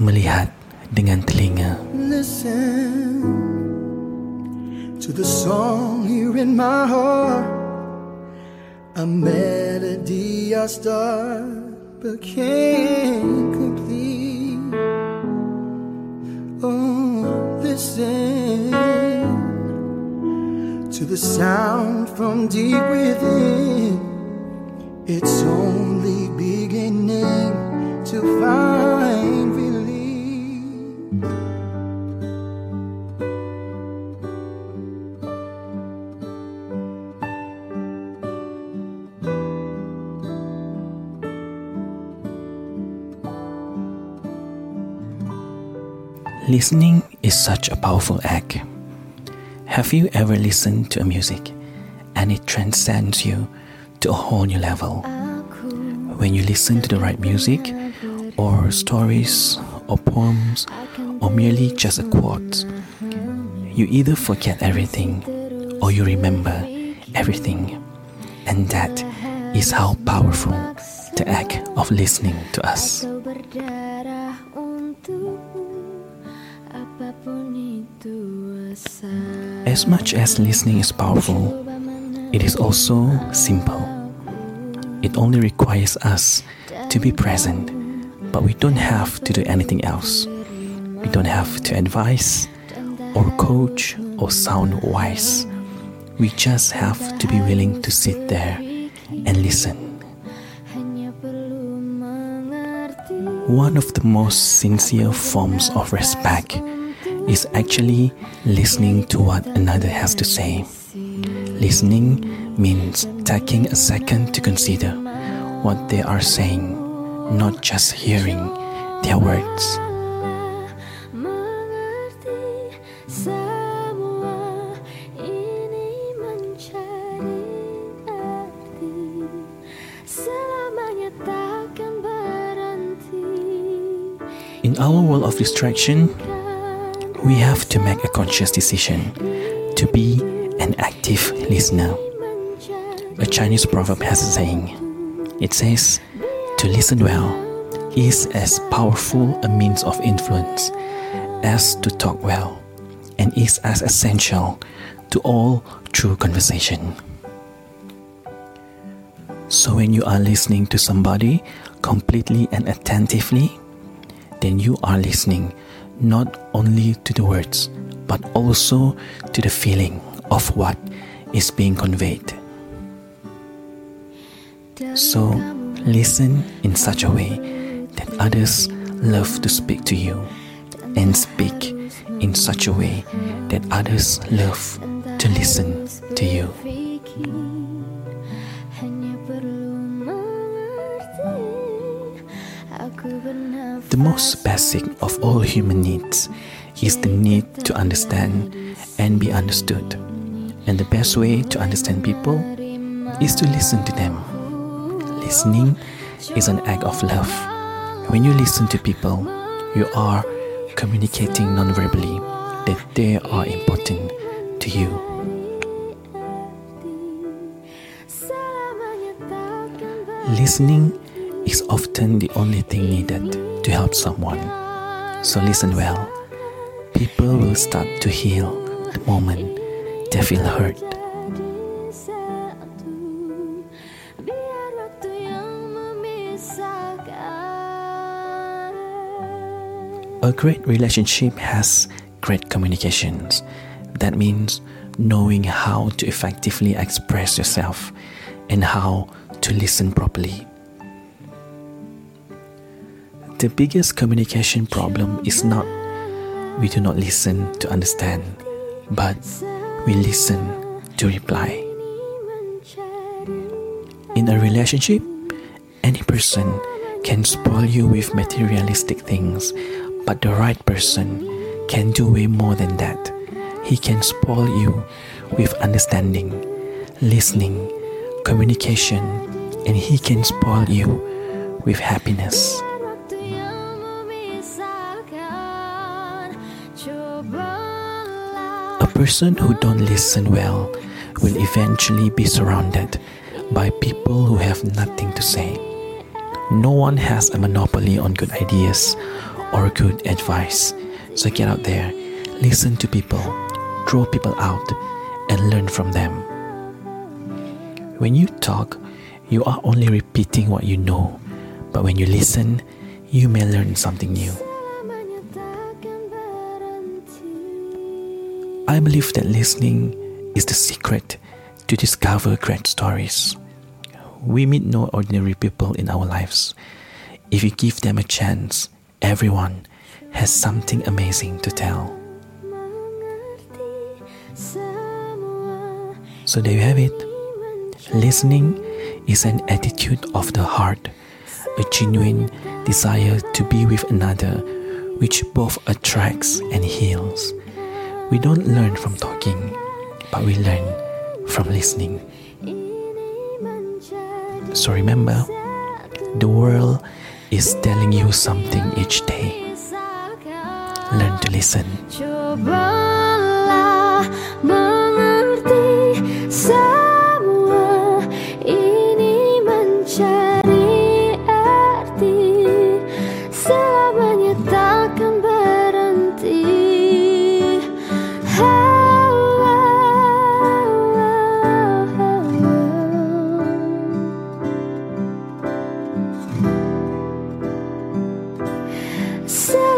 melihat dengan telinga. Listen to the song here in my heart, a melody I start but can't complete. Oh, listen to the sound from deep within. It's only beginning to find relief. Listening is such a powerful act. Have you ever listened to a music and it transcends you to a whole new level? When you listen to the right music, or stories, or poems, or merely just a quote, you either forget everything or you remember everything. And that is how powerful the act of listening to us. As much as listening is powerful, it is also simple. It only requires us to be present, but we don't have to do anything else. We don't have to advise, or coach, or sound wise. We just have to be willing to sit there and listen. One of the most sincere forms of respect is actually listening to what another has to say. Listening means taking a second to consider what they are saying, not just hearing their words. In our world of distraction, we have to make a conscious decision to be an active listener. A Chinese proverb has a saying. It says, to listen well is as powerful a means of influence as to talk well, and is as essential to all true conversation. So when you are listening to somebody completely and attentively, then you are listening not only to the words, but also to the feeling of what is being conveyed. So, listen in such a way that others love to speak to you, and speak in such a way that others love to listen to you. The most basic of all human needs is the need to understand and be understood. And the best way to understand people is to listen to them. Listening is an act of love. When you listen to people, you are communicating non-verbally that they are important to you. Listening is often the only thing needed to help someone. So listen well. People will start to heal the moment they feel hurt. A great relationship has great communications. That means knowing how to effectively express yourself and how to listen properly. The biggest communication problem is not we do not listen to understand, but we listen to reply. In a relationship, any person can spoil you with materialistic things, but the right person can do way more than that. He can spoil you with understanding, listening, communication, and he can spoil you with happiness. A person who don't listen well will eventually be surrounded by people who have nothing to say. No one has a monopoly on good ideas or good advice. So get out there, listen to people, draw people out, and learn from them. When you talk, you are only repeating what you know, but when you listen, you may learn something new. I believe that listening is the secret to discover great stories. We meet no ordinary people in our lives. If you give them a chance, everyone has something amazing to tell. So there you have it. Listening is an attitude of the heart, a genuine desire to be with another, which both attracts and heals. We don't learn from talking, but we learn from listening. So remember, the world is telling you something each day. Learn to listen. Cobalah mengerti semua ini mencari arti selamanya takkan berhenti. So